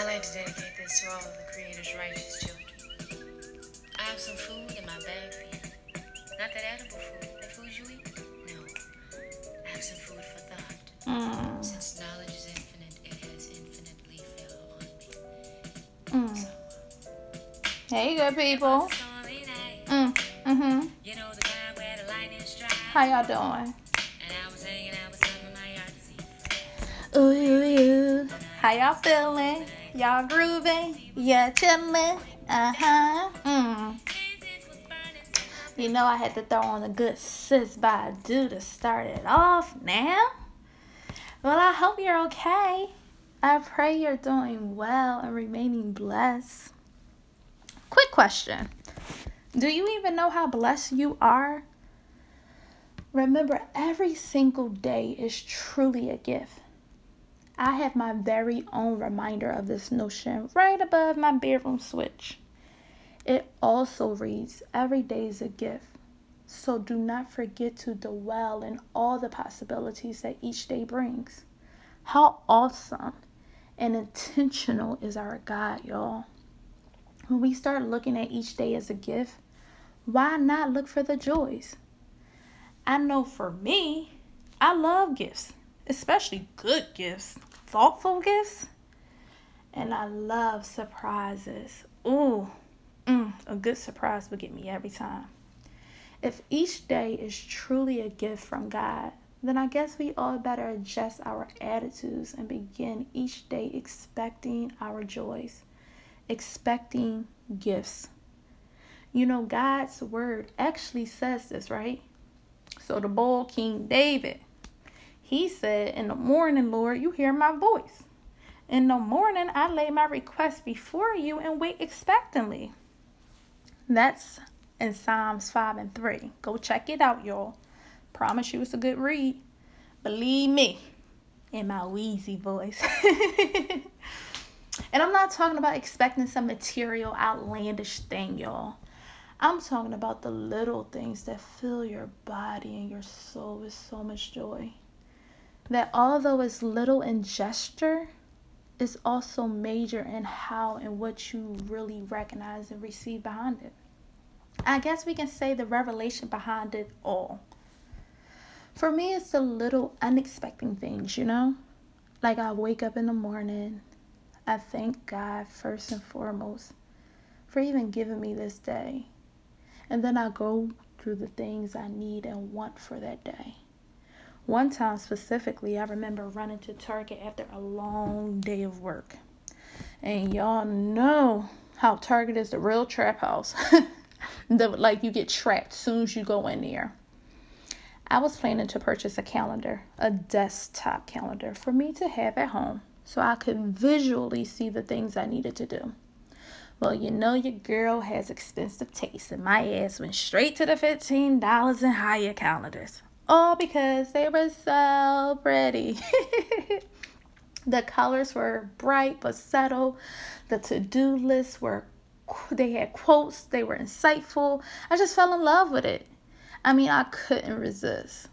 I'd like to dedicate this to all of the Creator's righteous children. I have some food in my bag for you. Not that edible food, the food you eat. No, I have some food for thought. Since knowledge is infinite, it has infinitely fell on me. There you go, people. You know the guy where the lightning strikes. How y'all doing? And I was hanging out with some of my artsy. Ooh, how y'all feeling? Y'all grooving? Yeah, chilling. You know I had to throw on a good Sis Badu to start it off now. Well, I hope you're okay. I pray you're doing well and remaining blessed. Quick question. Do you even know how blessed you are? Remember, every single day is truly a gift. I have my very own reminder of this notion right above my bedroom switch. It also reads, every day is a gift, so do not forget to dwell in all the possibilities that each day brings. How awesome and intentional is our God, y'all. When we start looking at each day as a gift, why not look for the joys? I know for me, I love gifts, especially good gifts, thoughtful gifts, and I love surprises. Ooh. A good surprise would get me every time. If each day is truly a gift from God, then I guess we all better adjust our attitudes and begin each day expecting our joys, expecting gifts. You know, God's word actually says this, right? So the bold King David, he said, in the morning, Lord, you hear my voice. In the morning, I lay my request before you and wait expectantly. That's in Psalms 5:3. Go check it out, y'all. Promise you it's a good read. Believe me, in my wheezy voice. And I'm not talking about expecting some material, outlandish thing, y'all. I'm talking about the little things that fill your body and your soul with so much joy. That although it's little in gesture, it's also major in how and what you really recognize and receive behind it. I guess we can say the revelation behind it all. For me, it's the little unexpected things, you know? Like I wake up in the morning. I thank God first and foremost for even giving me this day. And then I go through the things I need and want for that day. One time specifically, I remember running to Target after a long day of work. And y'all know how Target is the real trap house. Like you get trapped as soon as you go in there. I was planning to purchase a calendar, a desktop calendar for me to have at home so I could visually see the things I needed to do. Well, you know your girl has expensive taste and my ass went straight to the $15 and higher calendars. All because they were so pretty. The colors were bright but subtle. The to-do lists they had quotes. They were insightful. I just fell in love with it. I mean, I couldn't resist.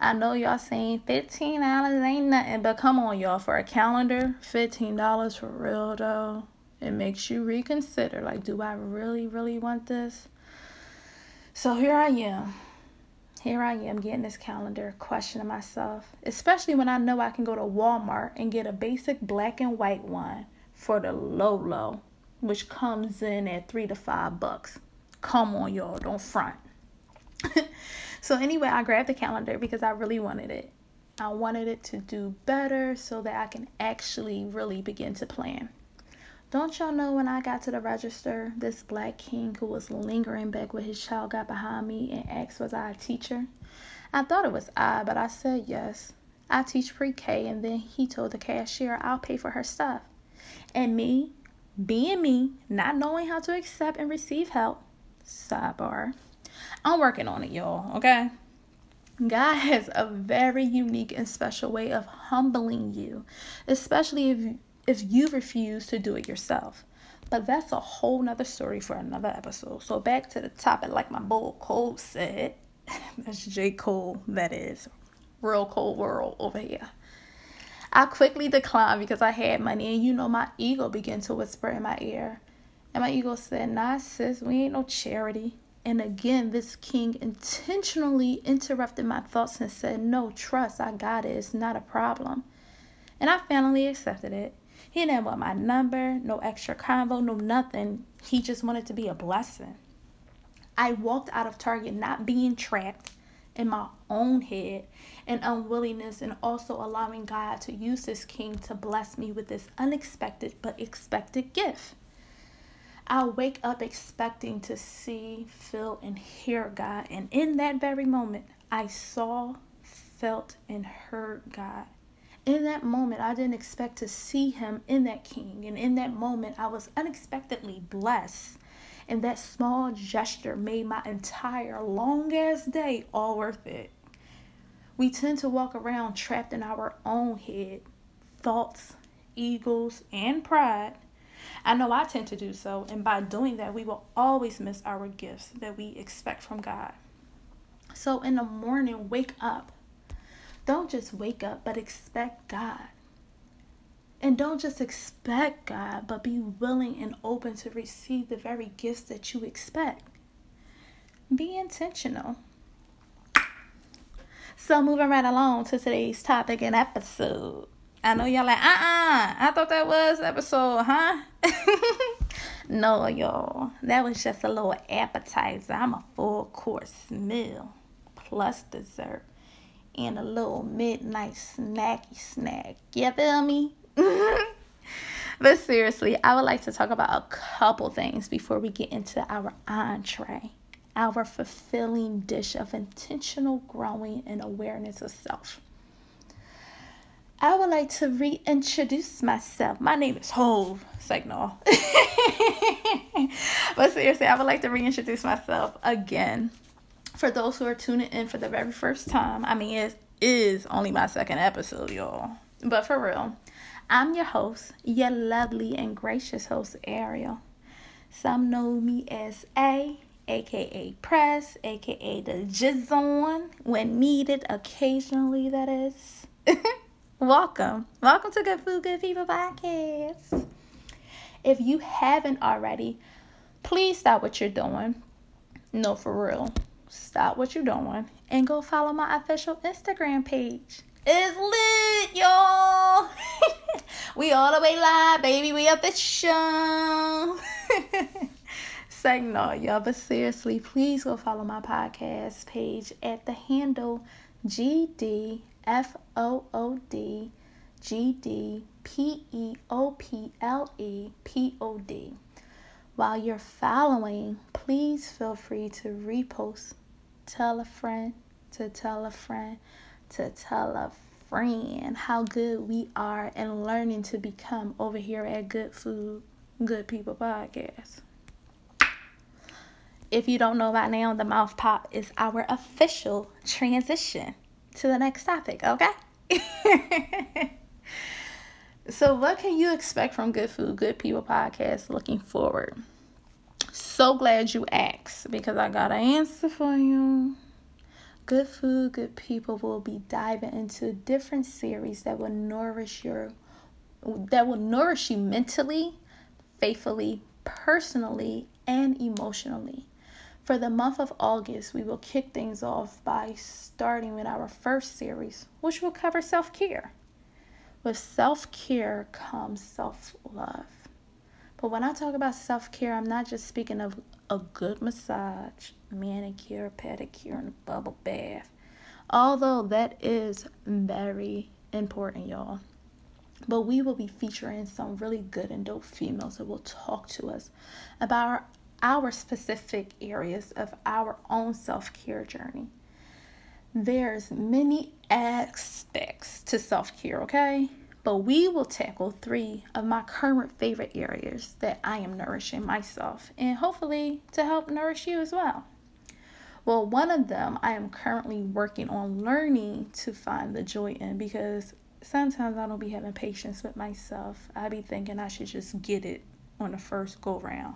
I know y'all saying $15 ain't nothing, but come on, y'all. For a calendar, $15 for real, though. It makes you reconsider. Like, do I really, really want this? So here I am. Getting this calendar, questioning myself, especially when I know I can go to Walmart and get a basic black and white one for the low, which comes in at $3 to $5. Come on, y'all, don't front. So anyway, I grabbed the calendar because I really wanted it. I wanted it to do better so that I can actually really begin to plan. Don't y'all know when I got to the register, this black king who was lingering back with his child got behind me and asked, was I a teacher? I thought it was odd, but I said yes. I teach pre-K, and then he told the cashier, I'll pay for her stuff. And me, being me, not knowing how to accept and receive help, sidebar, I'm working on it, y'all, okay? God has a very unique and special way of humbling you, especially if you refuse to do it yourself. But that's a whole nother story for another episode. So back to the topic, like my bold Cole said. That's J. Cole, that is. Real Cold World over here. I quickly declined because I had money, and you know my ego began to whisper in my ear. And my ego said, nah, sis, we ain't no charity. And again, this king intentionally interrupted my thoughts and said, no, trust, I got it. It's not a problem. And I finally accepted it. He didn't want my number, no extra convo, no nothing. He just wanted to be a blessing. I walked out of Target not being trapped in my own head and unwillingness, and also allowing God to use this king to bless me with this unexpected but expected gift. I'll wake up expecting to see, feel, and hear God. And in that very moment, I saw, felt, and heard God. In that moment, I didn't expect to see him in that king. And in that moment, I was unexpectedly blessed. And that small gesture made my entire long-ass day all worth it. We tend to walk around trapped in our own head, thoughts, egos, and pride. I know I tend to do so, and by doing that, we will always miss our gifts that we expect from God. So in the morning, wake up. Don't just wake up, but expect God. And don't just expect God, but be willing and open to receive the very gifts that you expect. Be intentional. So moving right along to today's topic and episode. I know y'all like, I thought that was episode, huh? No, y'all. That was just a little appetizer. I'm a full course meal plus dessert and a little midnight snacky snack. You feel me? But seriously, I would like to talk about a couple things before we get into our entree, our fulfilling dish of intentional growing and awareness of self. I would like to reintroduce myself. My name is Hove. It's like, no. But seriously, I would like to reintroduce myself again. For those who are tuning in for the very first time, I mean, it is only my second episode, y'all. But for real, I'm your host, your lovely and gracious host, Ariel. Some know me as A, a.k.a. Press, a.k.a. the Jizzon, when needed, occasionally, that is. Welcome to Good Food, Good People podcast. If you haven't already, please stop what you're doing. No, for real, stop what you're doing and go follow my official Instagram page. It's lit, y'all. We all the way live, baby. We up at show. Say no, y'all, but seriously, please go follow my podcast page at the handle GD. FOOD GD PEOPLE POD. While you're following, please feel free to repost, tell a friend, to tell a friend, to tell a friend how good we are and learning to become over here at Good Food, Good People podcast. If you don't know by now, the mouth pop is our official transition to the next topic, okay? So what can you expect from Good Food, Good People podcast looking forward? So glad you asked, because I got an answer for you. Good Food, Good People will be diving into different series that will nourish you mentally, faithfully, personally, and emotionally. For the month of August, we will kick things off by starting with our first series, which will cover self-care. With self-care comes self-love. But when I talk about self-care, I'm not just speaking of a good massage, manicure, pedicure, and a bubble bath. Although that is very important, y'all. But we will be featuring some really good and dope females that will talk to us about our specific areas of our own self-care journey. There's many aspects to self-care, okay? But we will tackle three of my current favorite areas that I am nourishing myself and hopefully to help nourish you as well. Well, one of them I am currently working on learning to find the joy in, because sometimes I don't be having patience with myself. I be thinking I should just get it on the first go round.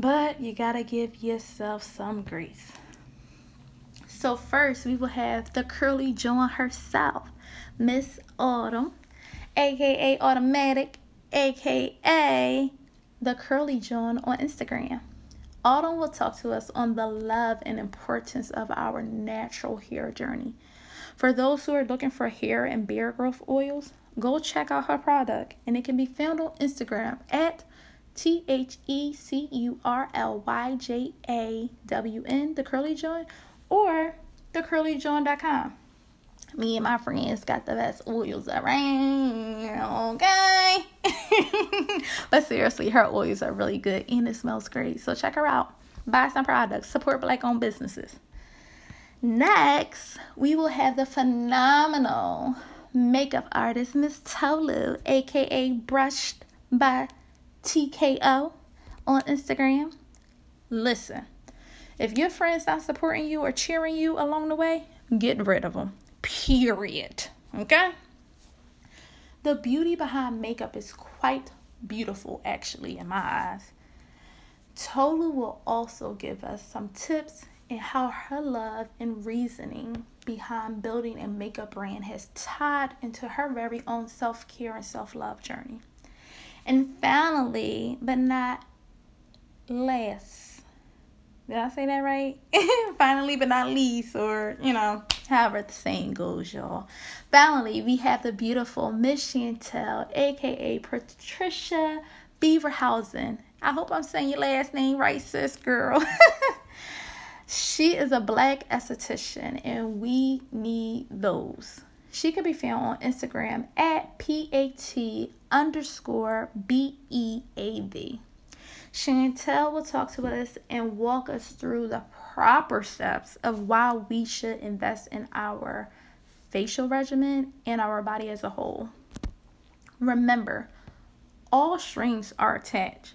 But you gotta give yourself some grace. So first, we will have the curly joint herself, Miss Autumn, aka Automatic, aka The Curly June on Instagram. Autumn will talk to us on the love and importance of our natural hair journey. For those who are looking for hair and beard growth oils, go check out her product, and it can be found on Instagram at THECURLYJAWN, The Curly June, or thecurlyjune.com. Me and my friends got the best oils around, okay? But seriously, her oils are really good and it smells great. So check her out. Buy some products. Support Black-owned businesses. Next, we will have the phenomenal makeup artist, Miss Tolu, a.k.a. Brushed by TKO on Instagram. Listen, if your friends not supporting you or cheering you along the way, get rid of them. Period. Okay? The beauty behind makeup is quite beautiful, actually, in my eyes. Tolu will also give us some tips in how her love and reasoning behind building a makeup brand has tied into her very own self-care and self-love journey. And finally, but not last, did I say that right? Finally, but not least, or, however the saying goes, y'all. Finally, we have the beautiful Miss Chantelle, a.k.a. Patricia Beaverhausen. I hope I'm saying your last name right, sis girl. She is a Black esthetician, and we need those. She can be found on Instagram at PAT_BEAV. Chantelle will talk to us and walk us through the proper steps of why we should invest in our facial regimen and our body as a whole. Remember, all strings are attached.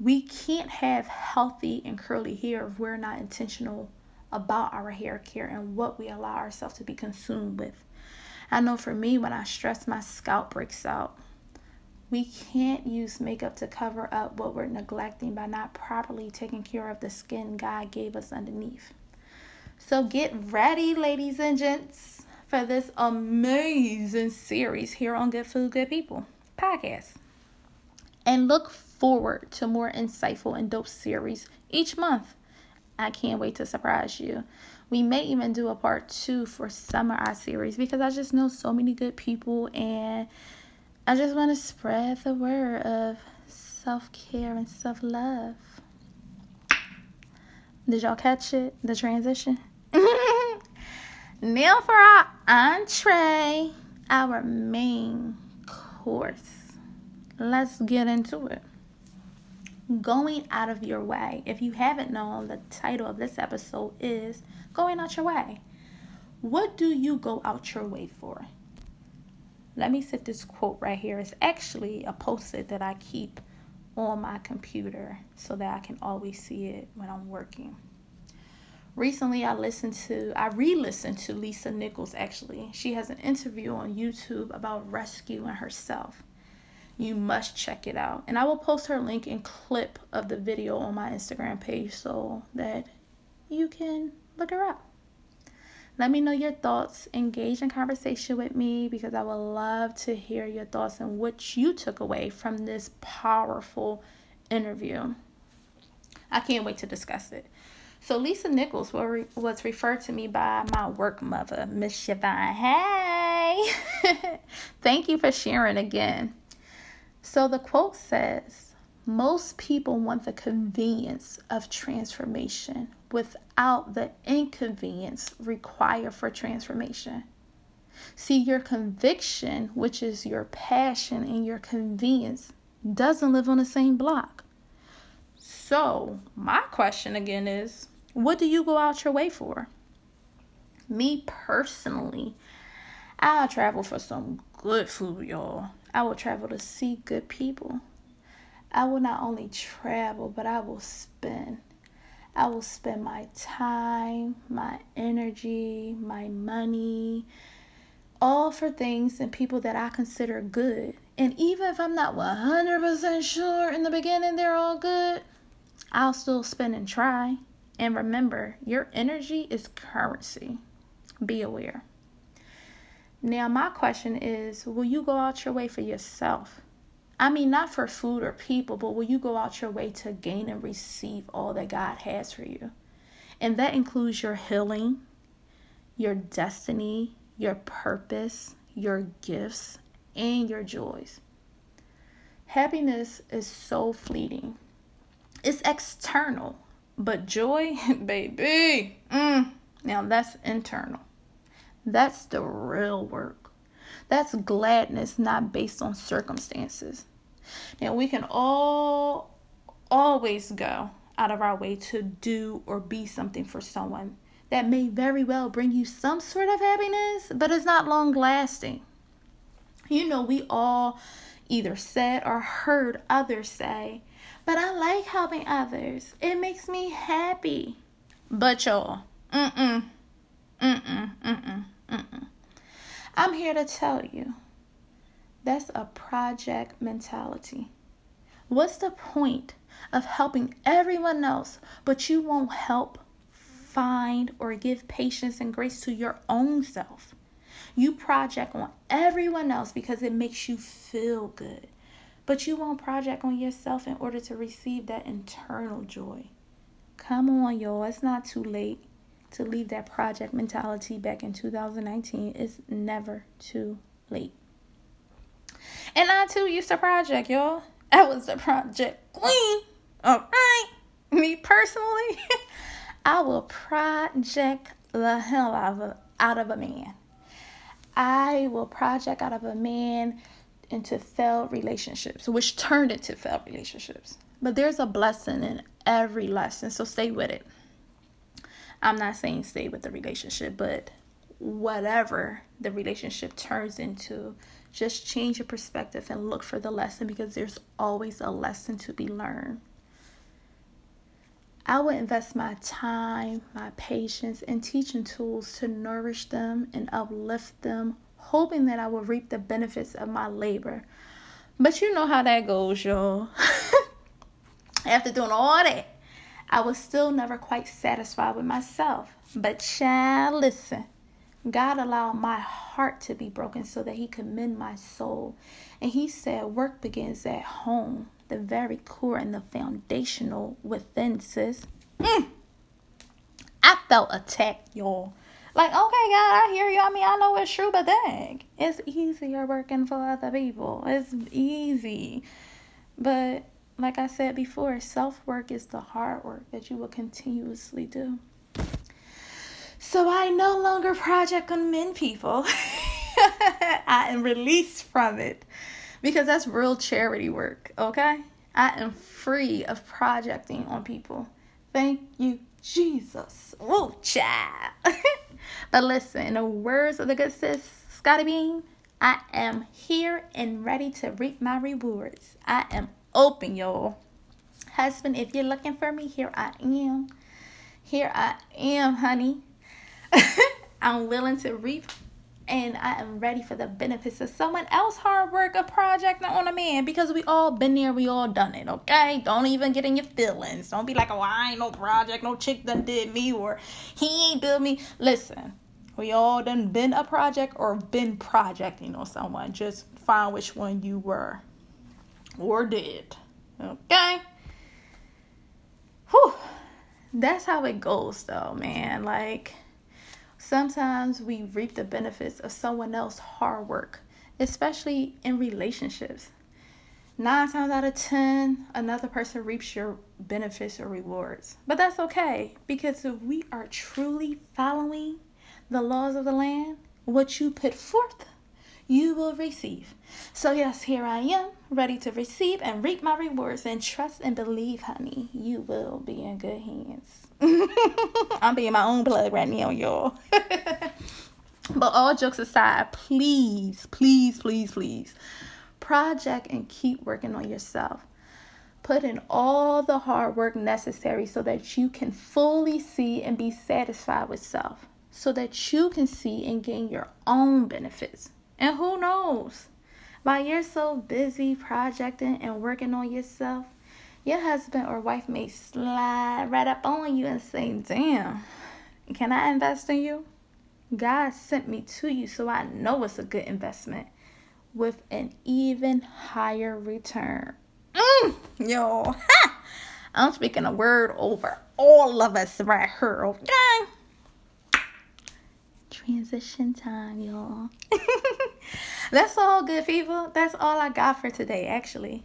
We can't have healthy and curly hair if we're not intentional about our hair care and what we allow ourselves to be consumed with. I know for me, when I stress, my scalp breaks out. We can't use makeup to cover up what we're neglecting by not properly taking care of the skin God gave us underneath. So get ready, ladies and gents, for this amazing series here on Good Food, Good People podcast. And look forward to more insightful and dope series each month. I can't wait to surprise you. We may even do a part 2 for some of our series because I just know so many good people, and I just want to spread the word of self-care and self-love. Did y'all catch it? The transition? Now for our entree, our main course. Let's get into it. Going out of your way. If you haven't known, the title of this episode is Going Out Your Way. What do you go out your way for? Let me set this quote right here. It's actually a post-it that I keep on my computer so that I can always see it when I'm working. Recently, I re-listened to Lisa Nichols, actually. She has an interview on YouTube about rescuing herself. You must check it out. And I will post her link and clip of the video on my Instagram page so that you can look her up. Let me know your thoughts. Engage in conversation with me because I would love to hear your thoughts and what you took away from this powerful interview. I can't wait to discuss it. So Lisa Nichols was referred to me by my work mother, Miss Chivine. Hey! Thank you for sharing again. So the quote says, most people want the convenience of transformation without the inconvenience required for transformation. See, your conviction, which is your passion, and your convenience doesn't live on the same block. So my question again is, what do you go out your way for? Me personally, I'll travel for some good food, y'all. I will travel to see good people. I will not only travel, but I will spend. I will spend my time, my energy, my money, all for things and people that I consider good. And even if I'm not 100% sure in the beginning they're all good, I'll still spend and try. And remember, your energy is currency. Be aware. Now, my question is, will you go out your way for yourself? I mean, not for food or people, but will you go out your way to gain and receive all that God has for you? And that includes your healing, your destiny, your purpose, your gifts, and your joys. Happiness is so fleeting. It's external, but joy, baby, now that's internal. That's the real work. That's gladness not based on circumstances. Now, we can all always go out of our way to do or be something for someone that may very well bring you some sort of happiness, but it's not long lasting. You know, we all either said or heard others say, but I like helping others. It makes me happy. But y'all, I'm here to tell you, that's a project mentality. What's the point of helping everyone else, but you won't help, find, or give patience and grace to your own self? You project on everyone else because it makes you feel good, but you won't project on yourself in order to receive that internal joy. Come on, y'all. It's not too late to leave that project mentality back in 2019. It's never too late. And I too used to project, y'all. I was the project queen. All right. Me personally, I will project the hell out of a man. I will project out of a man into failed relationships, which turned into failed relationships. But there's a blessing in every lesson, so stay with it. I'm not saying stay with the relationship, but whatever the relationship turns into, just change your perspective and look for the lesson, because there's always a lesson to be learned. I would invest my time, my patience, and teaching tools to nourish them and uplift them, hoping that I will reap the benefits of my labor. But you know how that goes, y'all. After doing all that, I was still never quite satisfied with myself. But child, listen, God allowed my heart to be broken so that he could mend my soul. And he said, work begins at home, the very core and the foundational within, sis. I felt attacked, y'all. Like, okay, God, I hear you. I mean, I know it's true, but dang, it's easier working for other people. It's easy. But like I said before, self-work is the hard work that you will continuously do. So I no longer project on men, people. I am released from it. Because that's real charity work, okay? I am free of projecting on people. Thank you, Jesus. Woo, child. But listen, in the words of the good sis, Scottie Bean, I am here and ready to reap my rewards. I am open, y'all. Husband, if you're looking for me, here I am. Here I am, honey. I'm willing to reap. And I am ready for the benefits of someone else's hard work, a project, not on a man. Because we all been there, we all done it, okay? Don't even get in your feelings. Don't be like, oh, I ain't no project, no chick done did me, or he ain't built me. Listen, we all done been a project or been projecting on someone. Just find which one you were or did, okay? Whew. That's how it goes, though, man. Like, sometimes we reap the benefits of someone else's hard work, especially in relationships. 9 times out of 10, another person reaps your benefits or rewards. But that's okay, because if we are truly following the laws of the land, what you put forth, you will receive. So yes, here I am, ready to receive and reap my rewards. And trust and believe, honey, you will be in good hands. I'm being my own plug right now, y'all. But all jokes aside, please, please, please, please, project and keep working on yourself. Put in all the hard work necessary so that you can fully see and be satisfied with self. So that you can see and gain your own benefits. And who knows, while you're so busy projecting and working on yourself, your husband or wife may slide right up on you and say, damn, can I invest in you? God sent me to you, so I know it's a good investment with an even higher return. Yo, ha! I'm speaking a word over all of us right here, okay? Transition time, y'all. That's all good, people. That's all I got for today, actually.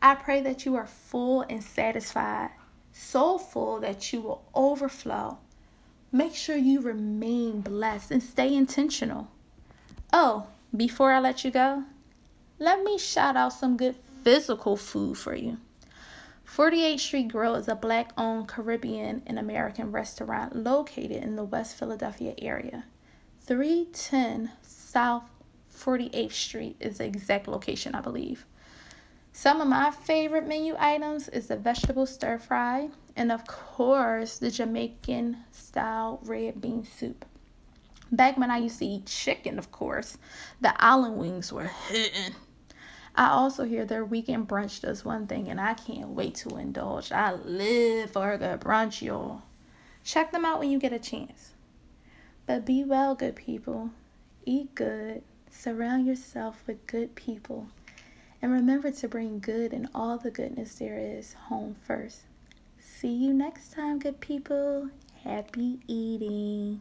I pray that you are full and satisfied, so full that you will overflow. Make sure you remain blessed and stay intentional. Oh, before I let you go, let me shout out some good physical food for you. 48th Street Grill is a Black-owned Caribbean and American restaurant located in the West Philadelphia area. 310 South 48th Street is the exact location, I believe. Some of my favorite menu items is the vegetable stir fry and, of course, the Jamaican-style red bean soup. Back when I used to eat chicken, of course, the island wings were hitting. I also hear their weekend brunch does one thing, and I can't wait to indulge. I live for a good brunch, y'all. Check them out when you get a chance. But be well, good people. Eat good. Surround yourself with good people. And remember to bring good and all the goodness there is home first. See you next time, good people. Happy eating.